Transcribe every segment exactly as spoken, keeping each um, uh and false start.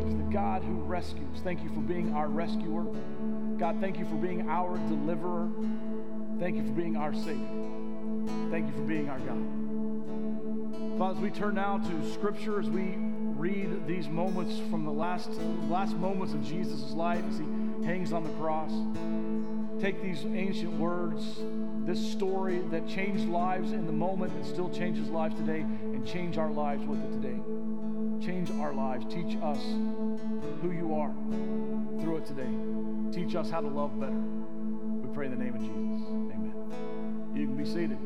The God who rescues. Thank you for being our rescuer. God, thank you for being our deliverer. Thank you for being our Savior. Thank you for being our God. Father, as we turn now to Scripture, as we read these moments from the last, last moments of Jesus' life as he hangs on the cross, take these ancient words, this story that changed lives in the moment and still changes lives today, and change our lives with it today. Change our lives. Teach us who you are through it today. Teach us how to love better. We pray in the name of Jesus. Amen. You can be seated.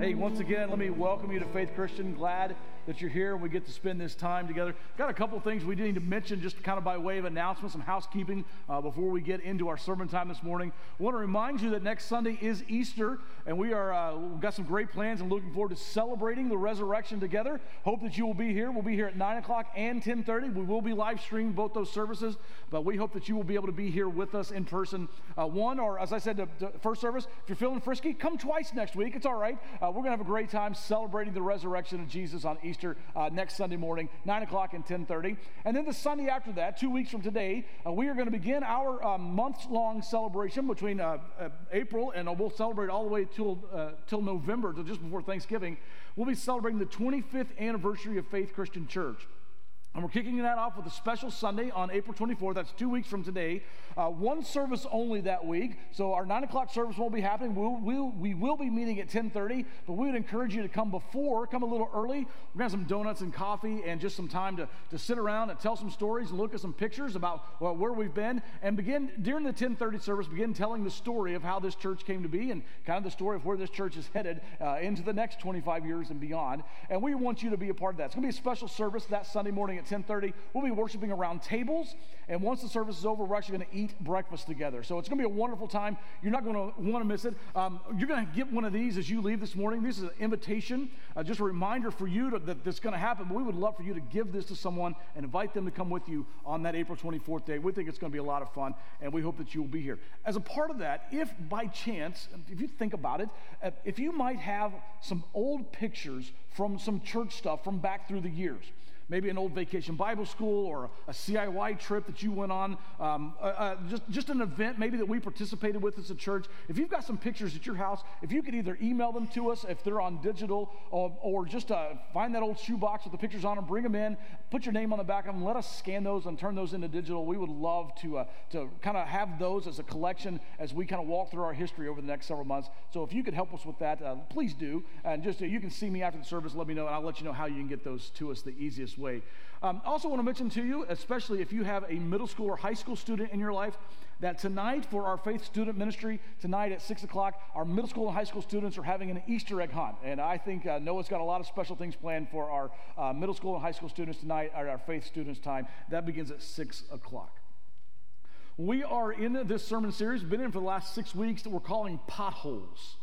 Hey, once again, let me welcome you to Faith Christian. Glad that you're here and we get to spend this time together. Got a couple things we need to mention just kind of by way of announcement, some housekeeping uh, before we get into our sermon time this morning. I want to remind you that next Sunday is Easter, and we are, uh, we've got some great plans and looking forward to celebrating the resurrection together. Hope that you will be here. We'll be here at nine o'clock and ten thirty. We will be live streaming both those services, but we hope that you will be able to be here with us in person. Uh, one, or as I said, the, the first service, if you're feeling frisky, come twice next week. It's all right. Uh, we're going to have a great time celebrating the resurrection of Jesus on Easter. Easter uh, next Sunday morning, nine o'clock and ten thirty. And then the Sunday after that, two weeks from today, uh, we are going to begin our uh, month-long celebration between uh, uh, April, and we'll celebrate all the way till, uh, till November, till just before Thanksgiving. We'll be celebrating the twenty-fifth anniversary of Faith Christian Church. And we're kicking that off with a special Sunday on April twenty-fourth. That's two weeks from today. Uh, one service only that week. So our nine o'clock service won't be happening. We'll, we'll, we will be meeting at ten thirty, but we would encourage you to come before, come a little early. We're going to have some donuts and coffee and just some time to, to sit around and tell some stories and look at some pictures about well, where we've been. And begin, during the ten thirty service, begin telling the story of how this church came to be and kind of the story of where this church is headed uh, into the next twenty-five years and beyond. And we want you to be a part of that. It's going to be a special service that Sunday morning at ten thirty. We'll be worshiping around tables, and once the service is over, we're actually going to eat breakfast together. So it's going to be a wonderful time. You're not going to want to miss it. Um, you're going to get one of these as you leave this morning. This is an invitation, uh, just a reminder for you to, that this is going to happen. But we would love for you to give this to someone and invite them to come with you on that April twenty-fourth day. We think it's going to be a lot of fun, and we hope that you will be here. As a part of that, if by chance, if you think about it, uh, if you might have some old pictures from some church stuff from back through the years, maybe an old vacation Bible school or a C I Y trip that you went on, um, uh, uh, just, just an event maybe that we participated with as a church. If you've got some pictures at your house, if you could either email them to us if they're on digital, or, or just uh, find that old shoebox with the pictures on them, bring them in, put your name on the back of them, let us scan those and turn those into digital. We would love to, uh, to kind of have those as a collection as we kind of walk through our history over the next several months. So if you could help us with that, uh, please do. And just uh, you can see me after the service, let me know, and I'll let you know how you can get those to us the easiest way. way. Um, also want to mention to you, especially if you have a middle school or high school student in your life, that tonight for our faith student ministry, tonight at six o'clock, our middle school and high school students are having an Easter egg hunt. And I think uh, Noah's got a lot of special things planned for our uh, middle school and high school students tonight at our faith students' time. That begins at six o'clock. We are in this sermon series, been in for the last six weeks, that we're calling Potholes.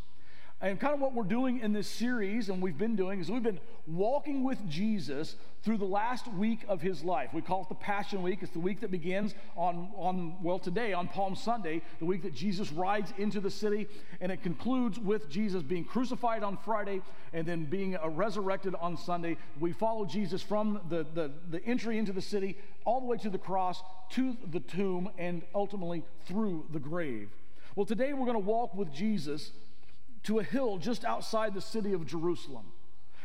And kind of what we're doing in this series, and we've been doing, is we've been walking with Jesus through the last week of his life. We call it the Passion Week. It's the week that begins on, on well, today, on Palm Sunday, the week that Jesus rides into the city, and it concludes with Jesus being crucified on Friday and then being resurrected on Sunday. We follow Jesus from the, the, the entry into the city all the way to the cross, to the tomb, and ultimately through the grave. Well, today we're going to walk with Jesus to a hill just outside the city of Jerusalem.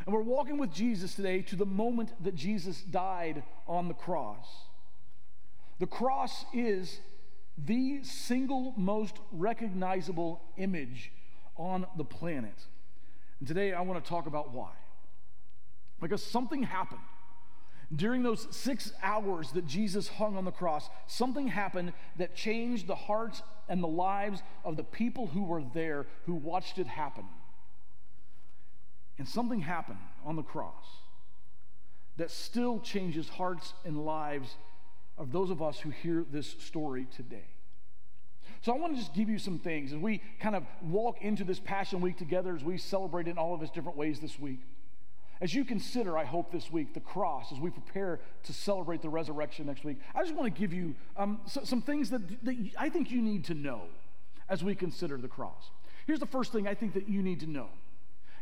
And we're walking with Jesus today to the moment that Jesus died on the cross. The cross is the single most recognizable image on the planet. And today I want to talk about why. Because something happened. During those six hours that Jesus hung on the cross, something happened that changed the hearts and the lives of the people who were there, who watched it happen. And something happened on the cross that still changes hearts and lives of those of us who hear this story today. So I want to just give you some things as we kind of walk into this Passion Week together, as we celebrate in all of its different ways this week. As you consider, I hope this week, the cross, as we prepare to celebrate the resurrection next week, I just want to give you um, so, some things that, that I think you need to know as we consider the cross. Here's the first thing I think that you need to know.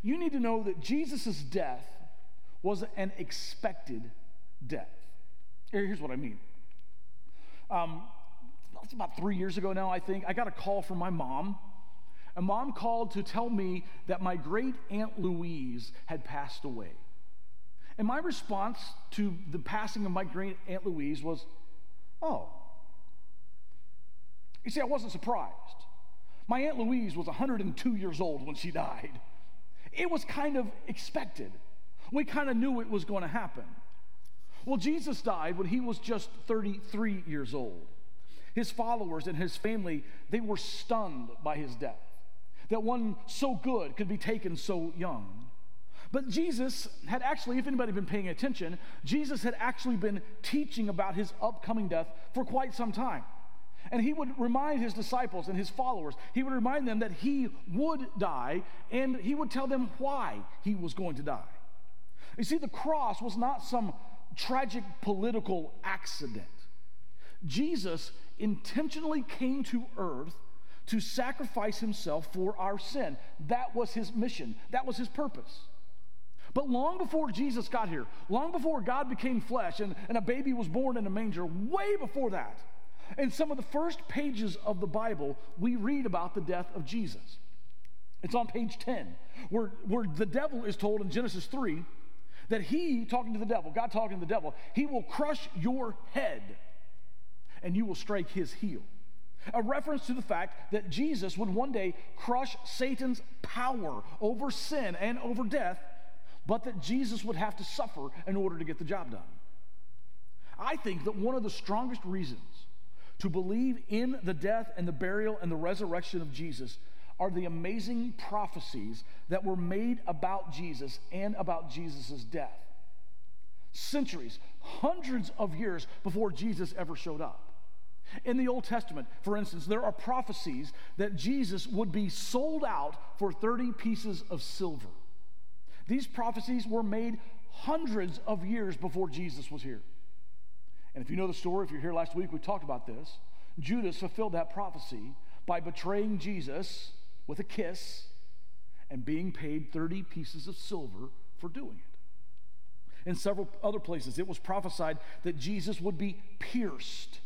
You need to know that Jesus' death was an expected death. Here, here's what I mean. Um, that's about three years ago now, I think. I got a call from my mom. And mom called to tell me that my great Aunt Louise had passed away. And my response to the passing of my great Aunt Louise was, oh. You see, I wasn't surprised. My Aunt Louise was one hundred two years old when she died. It was kind of expected. We kind of knew it was going to happen. Well, Jesus died when he was just thirty-three years old. His followers and his family, they were stunned by his death, that one so good could be taken so young. But Jesus had actually, if anybody had been paying attention, Jesus had actually been teaching about his upcoming death for quite some time. And he would remind his disciples and his followers, he would remind them that he would die, and he would tell them why he was going to die. You see, the cross was not some tragic political accident. Jesus intentionally came to earth to sacrifice himself for our sin. That was his mission. That was his purpose. But long before Jesus got here, long before God became flesh and, and a baby was born in a manger, way before that, in some of the first pages of the Bible, we read about the death of Jesus. It's on page ten, where, where the devil is told in Genesis three that he, talking to the devil, God talking to the devil, he will crush your head and you will strike his heel. A reference to the fact that Jesus would one day crush Satan's power over sin and over death, but that Jesus would have to suffer in order to get the job done. I think that one of the strongest reasons to believe in the death and the burial and the resurrection of Jesus are the amazing prophecies that were made about Jesus and about Jesus' death. Centuries, hundreds of years before Jesus ever showed up. In the Old Testament, for instance, there are prophecies that Jesus would be sold out for thirty pieces of silver. These prophecies were made hundreds of years before Jesus was here. And if you know the story, if you're here last week, we talked about this. Judas fulfilled that prophecy by betraying Jesus with a kiss and being paid thirty pieces of silver for doing it. In several other places, it was prophesied that Jesus would be pierced.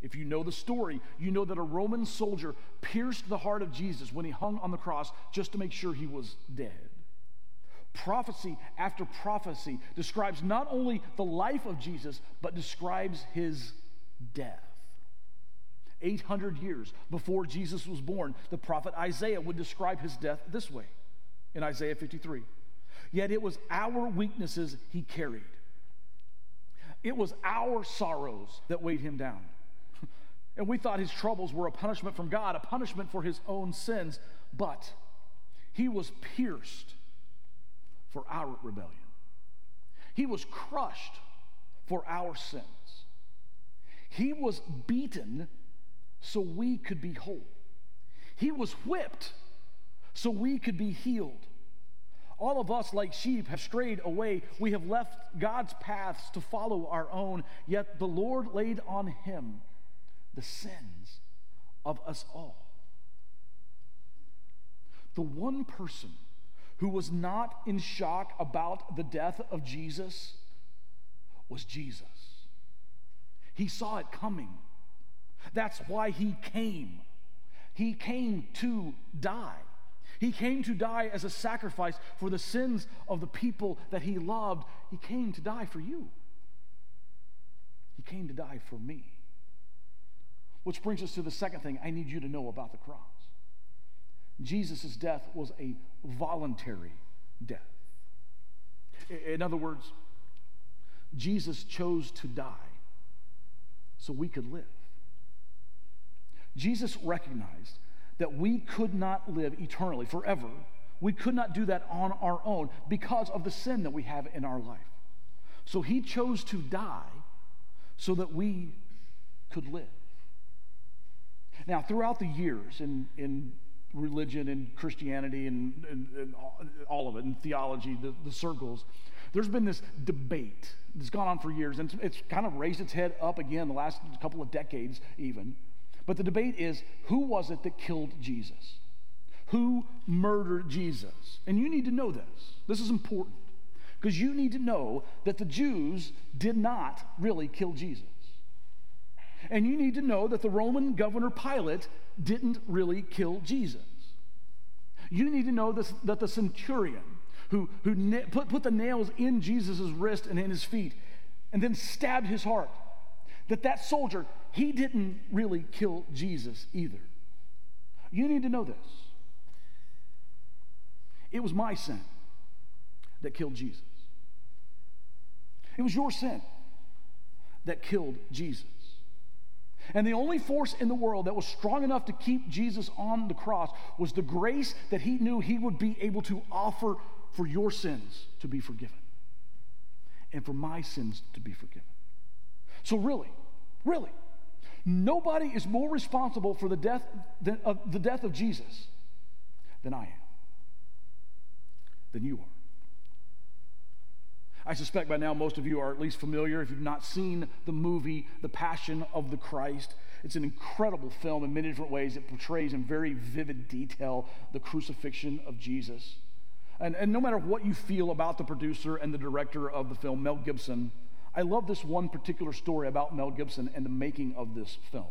If you know the story, you know that a Roman soldier pierced the heart of Jesus when he hung on the cross just to make sure he was dead. Prophecy after prophecy describes not only the life of Jesus, but describes his death. eight hundred years before Jesus was born, the prophet Isaiah would describe his death this way in Isaiah fifty-three. Yet it was our weaknesses he carried. It was our sorrows that weighed him down. And we thought his troubles were a punishment from God, a punishment for his own sins, but he was pierced for our rebellion. He was crushed for our sins. He was beaten so we could be whole. He was whipped so we could be healed. All of us, like sheep, have strayed away. We have left God's paths to follow our own, yet the Lord laid on him the sins of us all. The one person who was not in shock about the death of Jesus was Jesus. He saw it coming. That's why he came. He came to die. He came to die as a sacrifice for the sins of the people that he loved. He came to die for you. He came to die for me. Which brings us to the second thing I need you to know about the cross. Jesus' death was a voluntary death. In other words, Jesus chose to die so we could live. Jesus recognized that we could not live eternally, forever. We could not do that on our own because of the sin that we have in our life. So he chose to die so that we could live. Now, throughout the years in, in religion and Christianity and, and, and all of it, and theology, the, the circles, there's been this debate that's gone on for years, and it's, it's kind of raised its head up again the last couple of decades even. But the debate is, who was it that killed Jesus? Who murdered Jesus? And you need to know this. This is important, because you need to know that the Jews did not really kill Jesus. And you need to know that the Roman governor Pilate didn't really kill Jesus. You need to know this, that the centurion who, who na- put, put the nails in Jesus' wrist and in his feet and then stabbed his heart, that that soldier, he didn't really kill Jesus either. You need to know this. It was my sin that killed Jesus. It was your sin that killed Jesus. And the only force in the world that was strong enough to keep Jesus on the cross was the grace that he knew he would be able to offer for your sins to be forgiven and for my sins to be forgiven. So really, really, nobody is more responsible for the death than, uh, the death of Jesus than I am, than you are. I suspect by now most of you are at least familiar, if you've not seen the movie, The Passion of the Christ. It's an incredible film in many different ways. It portrays in very vivid detail the crucifixion of Jesus. And, and no matter what you feel about the producer and the director of the film, Mel Gibson, I love this one particular story about Mel Gibson and the making of this film.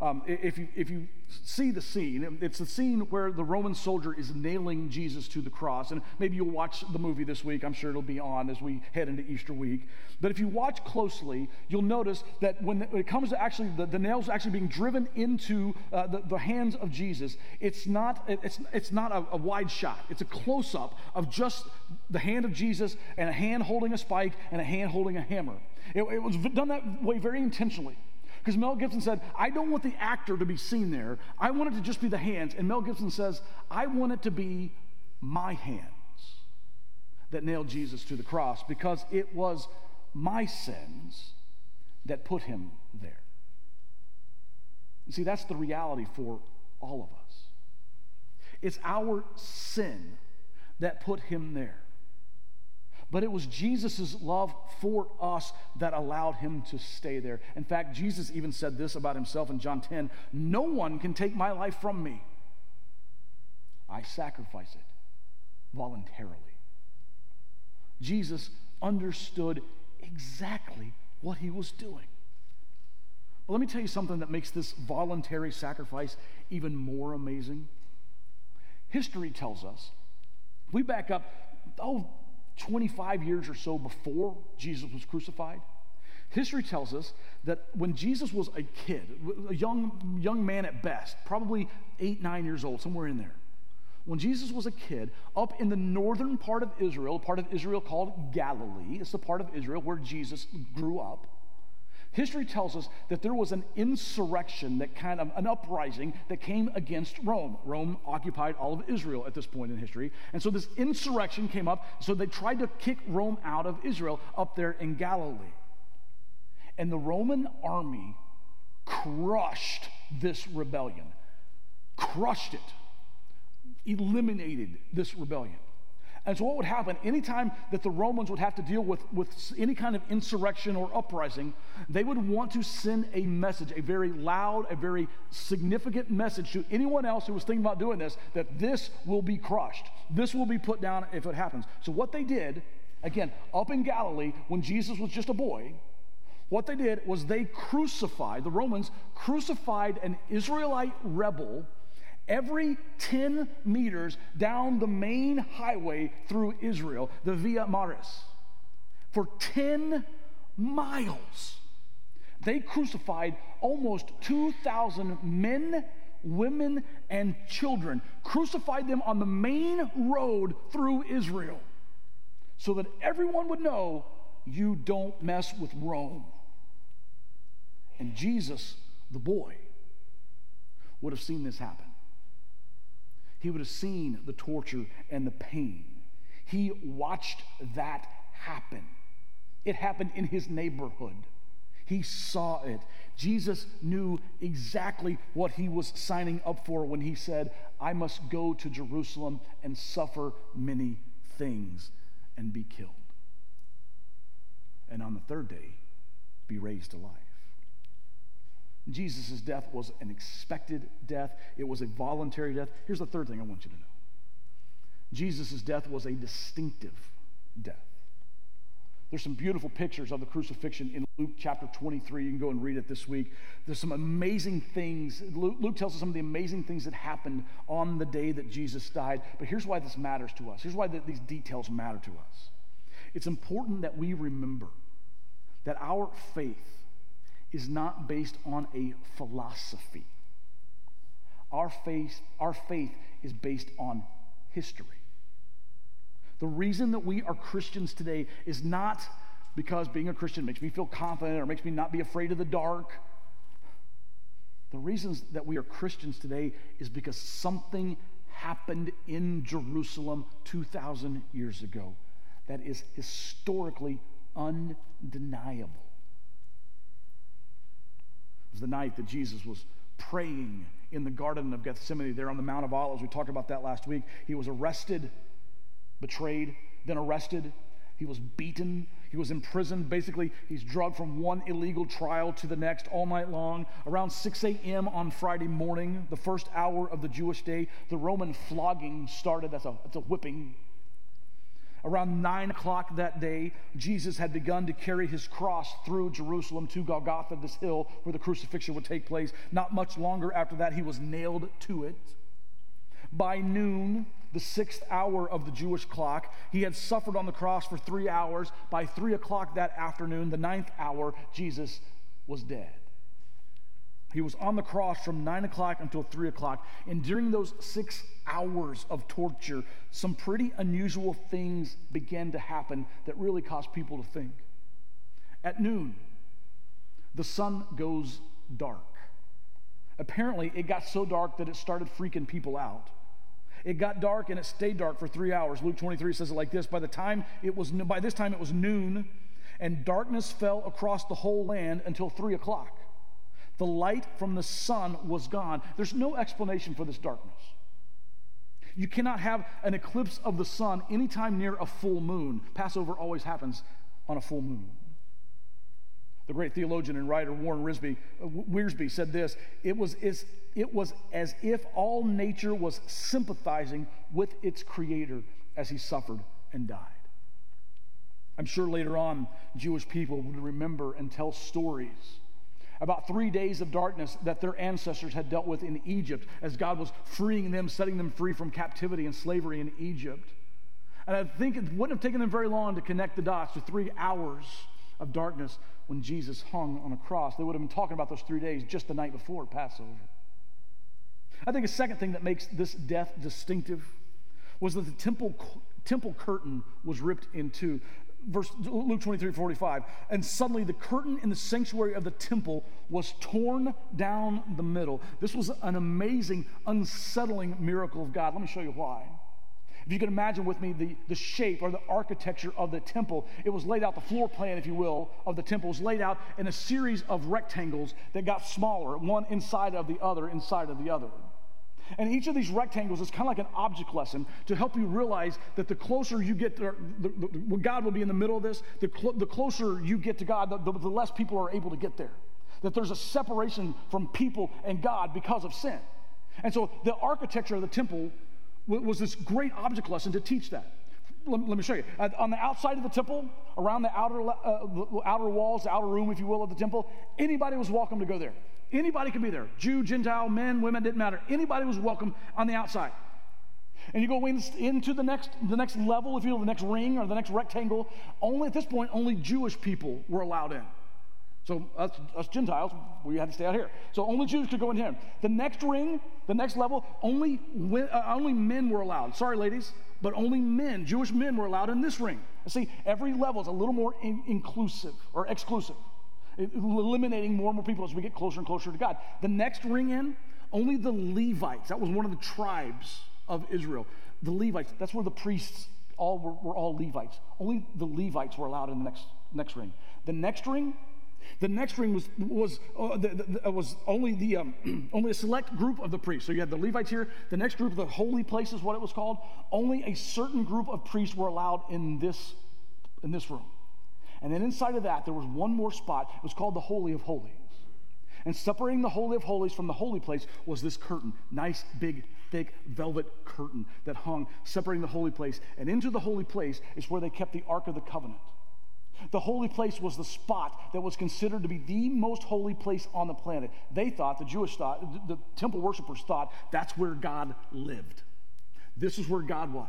Um, if you if you see the scene, it's the scene where the Roman soldier is nailing Jesus to the cross. And maybe you'll watch the movie this week. I'm sure it'll be on as we head into Easter week. But if you watch closely, you'll notice that when it comes to actually the, the nails actually being driven into uh, the, the hands of Jesus, it's not it's it's not a, a wide shot. It's a close-up of just the hand of Jesus and a hand holding a spike and a hand holding a hammer. It, it was done that way very intentionally, because Mel Gibson said, I don't want the actor to be seen there. I want it to just be the hands. And Mel Gibson says, I want it to be my hands that nailed Jesus to the cross, because it was my sins that put him there. You see, that's the reality for all of us. It's our sin that put him there. But it was Jesus' love for us that allowed him to stay there. In fact, Jesus even said this about himself in John ten, no one can take my life from me. I sacrifice it voluntarily. Jesus understood exactly what he was doing. But let me tell you something that makes this voluntary sacrifice even more amazing. History tells us, we back up, oh, twenty-five years or so before Jesus was crucified, history tells us that when Jesus was a kid, a young young man at best, probably eight, nine years old, somewhere in there, when Jesus was a kid, up in the northern part of Israel, a part of Israel called Galilee, it's the part of Israel where Jesus grew up, history tells us that there was an insurrection, that kind of an uprising that came against Rome. Rome occupied all of Israel at this point in history. And so this insurrection came up, so they tried to kick Rome out of Israel up there in Galilee. And the Roman army crushed this rebellion, crushed it, eliminated this rebellion. And so what would happen, anytime that the Romans would have to deal with, with any kind of insurrection or uprising, they would want to send a message, a very loud, a very significant message to anyone else who was thinking about doing this, that this will be crushed. This will be put down if it happens. So what they did, again, up in Galilee, when Jesus was just a boy, what they did was they crucified, the Romans crucified an Israelite rebel every ten meters down the main highway through Israel, the Via Maris. For ten miles, they crucified almost two thousand men, women, and children, crucified them on the main road through Israel so that everyone would know, you don't mess with Rome. And Jesus, the boy, would have seen this happen. He would have seen the torture and the pain. He watched that happen. It happened in his neighborhood. He saw it. Jesus knew exactly what he was signing up for when he said, I must go to Jerusalem and suffer many things and be killed, and on the third day be raised to life. Jesus' death was an expected death. It was a voluntary death. Here's the third thing I want you to know. Jesus' death was a distinctive death. There's some beautiful pictures of the crucifixion in Luke chapter twenty-three. You can go and read it this week. There's some amazing things. Luke, Luke tells us some of the amazing things that happened on the day that Jesus died. But here's why this matters to us. Here's why the, these details matter to us. It's important that we remember that our faith is not based on a philosophy. Our faith, our faith is based on history. The reason that we are Christians today is not because being a Christian makes me feel confident or makes me not be afraid of the dark. The reasons that we are Christians today is because something happened in Jerusalem two thousand years ago that is historically undeniable. It was the night that Jesus was praying in the Garden of Gethsemane there on the Mount of Olives. We talked about that last week. He was arrested, betrayed, then arrested. He was beaten. He was imprisoned. Basically, he's drugged from one illegal trial to the next all night long. Around six a.m. on Friday morning, the first hour of the Jewish day, the Roman flogging started. That's a, that's a whipping. Around nine o'clock that day, Jesus had begun to carry his cross through Jerusalem to Golgotha, this hill where the crucifixion would take place. Not much longer after that, he was nailed to it. By noon, the sixth hour of the Jewish clock, he had suffered on the cross for three hours. By three o'clock that afternoon, the ninth hour, Jesus was dead. He was on the cross from nine o'clock until three o'clock. And during those six hours of torture, some pretty unusual things began to happen that really caused people to think. At noon, the sun goes dark. Apparently, it got so dark that it started freaking people out. It got dark and it stayed dark for three hours. Luke twenty-three says it like this. By the time it was, by this time it was noon, and darkness fell across the whole land until three o'clock. The light from the sun was gone. There's no explanation for this darkness. You cannot have an eclipse of the sun anytime near a full moon. Passover always happens on a full moon. The great theologian and writer Warren Wiersbe, Wiersbe said this, it was, as, it was as if all nature was sympathizing with its creator as he suffered and died. I'm sure later on, Jewish people would remember and tell stories about three days of darkness that their ancestors had dealt with in Egypt as God was freeing them, setting them free from captivity and slavery in Egypt. And I think it wouldn't have taken them very long to connect the dots to three hours of darkness when Jesus hung on a cross. They would have been talking about those three days just the night before Passover. I think a second thing that makes this death distinctive was that the temple, temple curtain was ripped in two. Verse Luke twenty-three forty-five, and suddenly the curtain in the sanctuary of the temple was torn down the middle. This was an amazing, unsettling miracle of God. Let me show you why. If you can imagine with me the, the shape or the architecture of the temple, it was laid out, the floor plan, if you will, of the temple was laid out in a series of rectangles that got smaller, one inside of the other, inside of the other. And each of these rectangles is kind of like an object lesson to help you realize that the closer you get to the, the, the, God will be in the middle of this, the, cl- the closer you get to God, the, the, the less people are able to get there. That there's a separation from people and God because of sin. And so the architecture of the temple w- was this great object lesson to teach that. Let, let me show you. Uh, on the outside of the temple, around the outer, uh, the outer walls, the outer room, if you will, of the temple, anybody was welcome to go there. Anybody could be there. Jew, Gentile, men, women, didn't matter. Anybody was welcome on the outside. And you go in, into the next the next level, if you will, the next ring or the next rectangle. Only at this point, only Jewish people were allowed in. So us, us Gentiles, we had to stay out here. So only Jews could go in here. The next ring, the next level, only uh, only men were allowed. Sorry, ladies, but only men, Jewish men, were allowed in this ring. See, every level is a little more in, inclusive or exclusive. Eliminating more and more people as we get closer and closer to God. The next ring in, only the Levites. That was one of the tribes of Israel. The Levites, that's where the priests all were, were all Levites. Only the Levites were allowed in the next, next ring. The next ring, The next ring was was uh, the, the, was only the um, only a select group of the priests. So you had the Levites here. The next group, the holy place, is what it was called. Only a certain group of priests were allowed in this in this room. And then inside of that, there was one more spot. It was called the Holy of Holies. And separating the Holy of Holies from the holy place was this curtain, nice, big, thick velvet curtain that hung, separating the holy place. And into the holy place is where they kept the Ark of the Covenant. The holy place was the spot that was considered to be the most holy place on the planet. They thought, the Jewish thought, the temple worshipers thought, that's where God lived. This is where God was.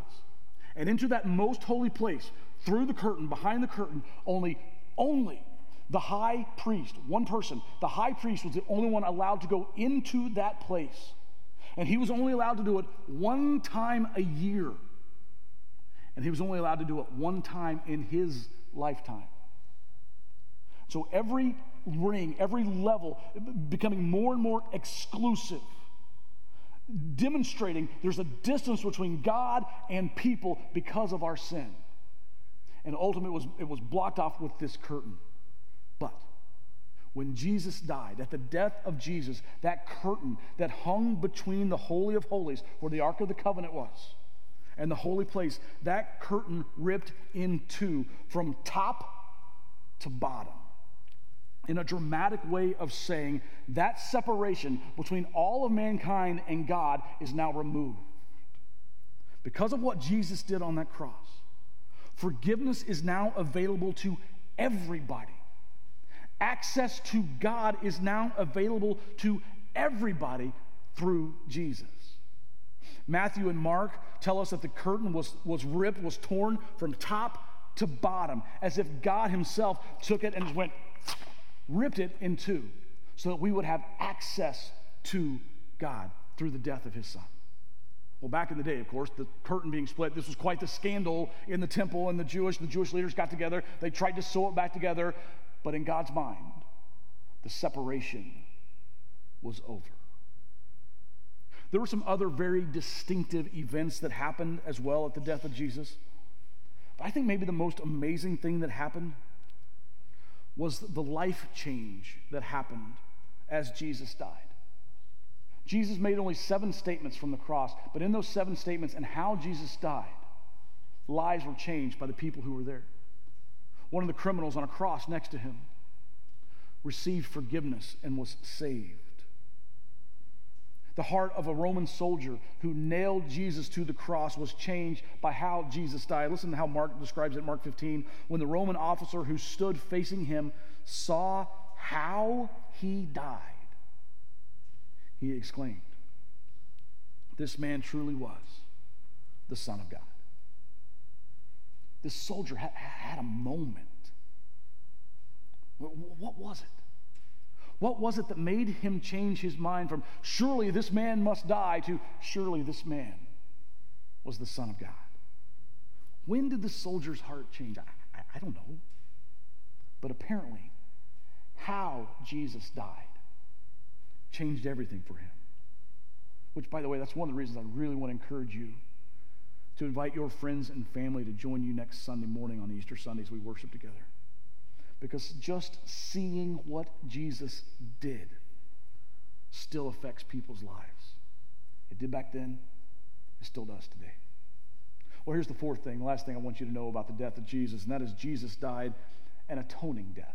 And into that most holy place, through the curtain, behind the curtain, only, only the high priest, one person, the high priest was the only one allowed to go into that place. And he was only allowed to do it one time a year. And he was only allowed to do it one time in his lifetime. So every ring, every level, becoming more and more exclusive, demonstrating there's a distance between God and people because of our sin. And ultimately, it was, it was blocked off with this curtain. But when Jesus died, at the death of Jesus, that curtain that hung between the Holy of Holies, where the Ark of the Covenant was, and the holy place, that curtain ripped in two from top to bottom, in a dramatic way of saying that separation between all of mankind and God is now removed. Because of what Jesus did on that cross, forgiveness is now available to everybody. Access to God is now available to everybody through Jesus. Matthew and Mark tell us that the curtain was, was ripped, was torn from top to bottom, as if God himself took it and just went, ripped it in two, so that we would have access to God through the death of his son. Well, back in the day, of course, the curtain being split, this was quite the scandal in the temple, and the Jewish, the Jewish leaders got together. They tried to sew it back together, but in God's mind, the separation was over. There were some other very distinctive events that happened as well at the death of Jesus. But I think maybe the most amazing thing that happened was the life change that happened as Jesus died. Jesus made only seven statements from the cross, but in those seven statements and how Jesus died, lives were changed by the people who were there. One of the criminals on a cross next to him received forgiveness and was saved. The heart of a Roman soldier who nailed Jesus to the cross was changed by how Jesus died. Listen to how Mark describes it in Mark fifteen. When the Roman officer who stood facing him saw how he died, he exclaimed, "This man truly was the Son of God." This soldier had, had a moment. What was it? What was it that made him change his mind from surely this man must die to surely this man was the Son of God? When did the soldier's heart change? I, I, I don't know. But apparently, how Jesus died changed everything for him. Which, by the way, that's one of the reasons I really want to encourage you to invite your friends and family to join you next Sunday morning on Easter Sundays we worship together. Because just seeing what Jesus did still affects people's lives. It did back then. It still does today. Well, here's the fourth thing, the last thing I want you to know about the death of Jesus, and that is Jesus died an atoning death.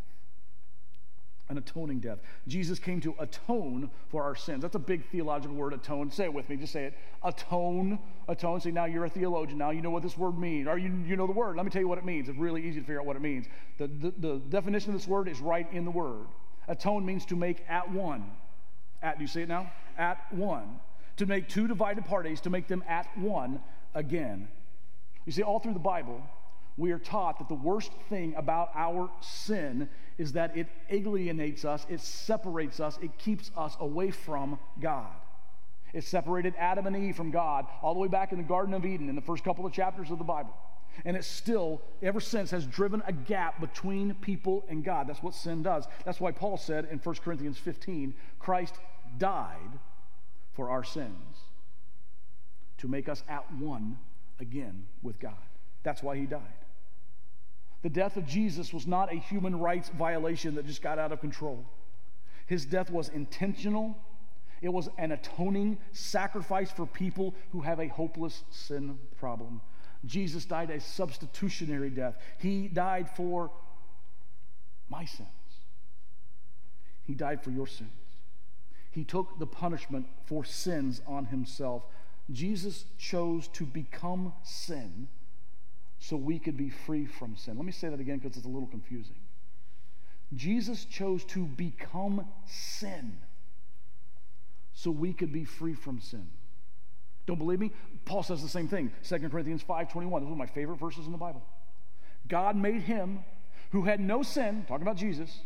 An atoning death. Jesus came to atone for our sins. That's a big theological word, atone. Say it with me. Just say it. Atone. Atone. See, now you're a theologian. Now you know what this word means. Or you, you know the word. Let me tell you what it means. It's really easy to figure out what it means. The, the, the definition of this word is right in the word. Atone means to make at one. At, do you see it now? At one. To make two divided parties, to make them at one again. You see, all through the Bible, we are taught that the worst thing about our sin is that it alienates us, it separates us, it keeps us away from God. It separated Adam and Eve from God all the way back in the Garden of Eden in the first couple of chapters of the Bible. And it still, ever since, has driven a gap between people and God. That's what sin does. That's why Paul said in First Corinthians fifteen, Christ died for our sins to make us at one again with God. That's why he died. The death of Jesus was not a human rights violation that just got out of control. His death was intentional. It was an atoning sacrifice for people who have a hopeless sin problem. Jesus died a substitutionary death. He died for my sins. He died for your sins. He took the punishment for sins on himself. Jesus chose to become sin so we could be free from sin. Let me say that again because it's a little confusing. Jesus chose to become sin so we could be free from sin. Don't believe me? Paul says the same thing. Second Corinthians five twenty-one. This is one of my favorite verses in the Bible. God made him who had no sin, talking about Jesus,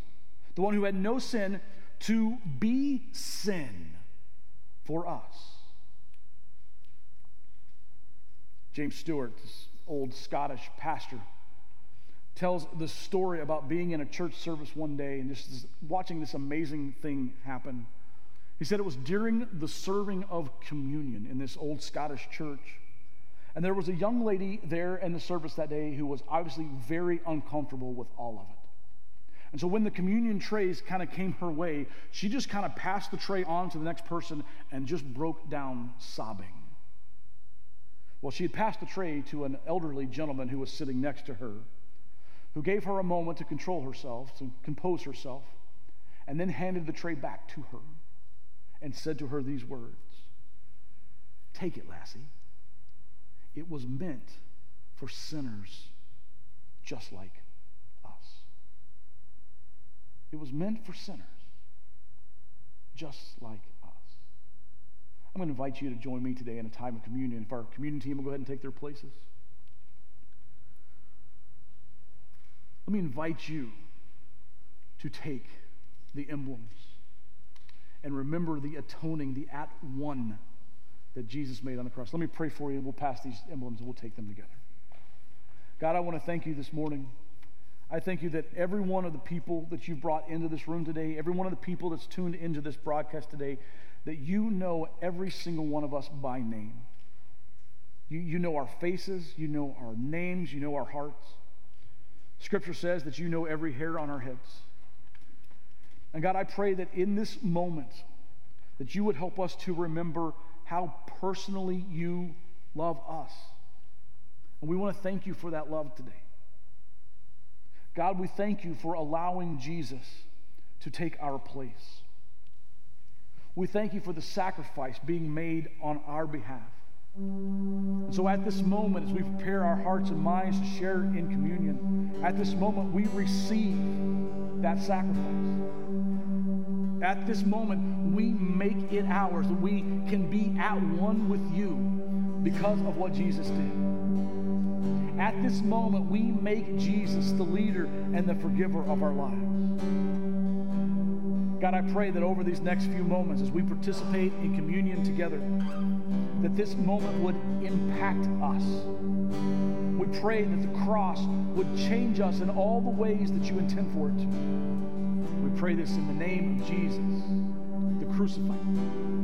the one who had no sin, to be sin for us. James Stewart, this old Scottish pastor, tells the story about being in a church service one day and just this, watching this amazing thing happen. He said it was during the serving of communion in this old Scottish church. And there was a young lady there in the service that day who was obviously very uncomfortable with all of it. And so when the communion trays kind of came her way, she just kind of passed the tray on to the next person and just broke down sobbing. Well, she had passed the tray to an elderly gentleman who was sitting next to her, who gave her a moment to control herself, to compose herself, and then handed the tray back to her and said to her these words, "Take it, lassie. It was meant for sinners just like us." It was meant for sinners just like us. I'm going to invite you to join me today in a time of communion. If our communion team will go ahead and take their places. Let me invite you to take the emblems and remember the atoning, the at one that Jesus made on the cross. Let me pray for you, and we'll pass these emblems and we'll take them together. God, I want to thank you this morning. I thank you that every one of the people that you brought into this room today, every one of the people that's tuned into this broadcast today, that you know every single one of us by name. You, you know our faces, you know our names, you know our hearts. Scripture says that you know every hair on our heads. And God, I pray that in this moment, that you would help us to remember how personally you love us. And we want to thank you for that love today. God, we thank you for allowing Jesus to take our place. We thank you for the sacrifice being made on our behalf. And so at this moment, as we prepare our hearts and minds to share in communion, at this moment we receive that sacrifice. At this moment, we make it ours. We can be at one with you because of what Jesus did. At this moment, we make Jesus the leader and the forgiver of our lives. God, I pray that over these next few moments, as we participate in communion together, that this moment would impact us. We pray that the cross would change us in all the ways that you intend for it to. We pray this in the name of Jesus, the crucified.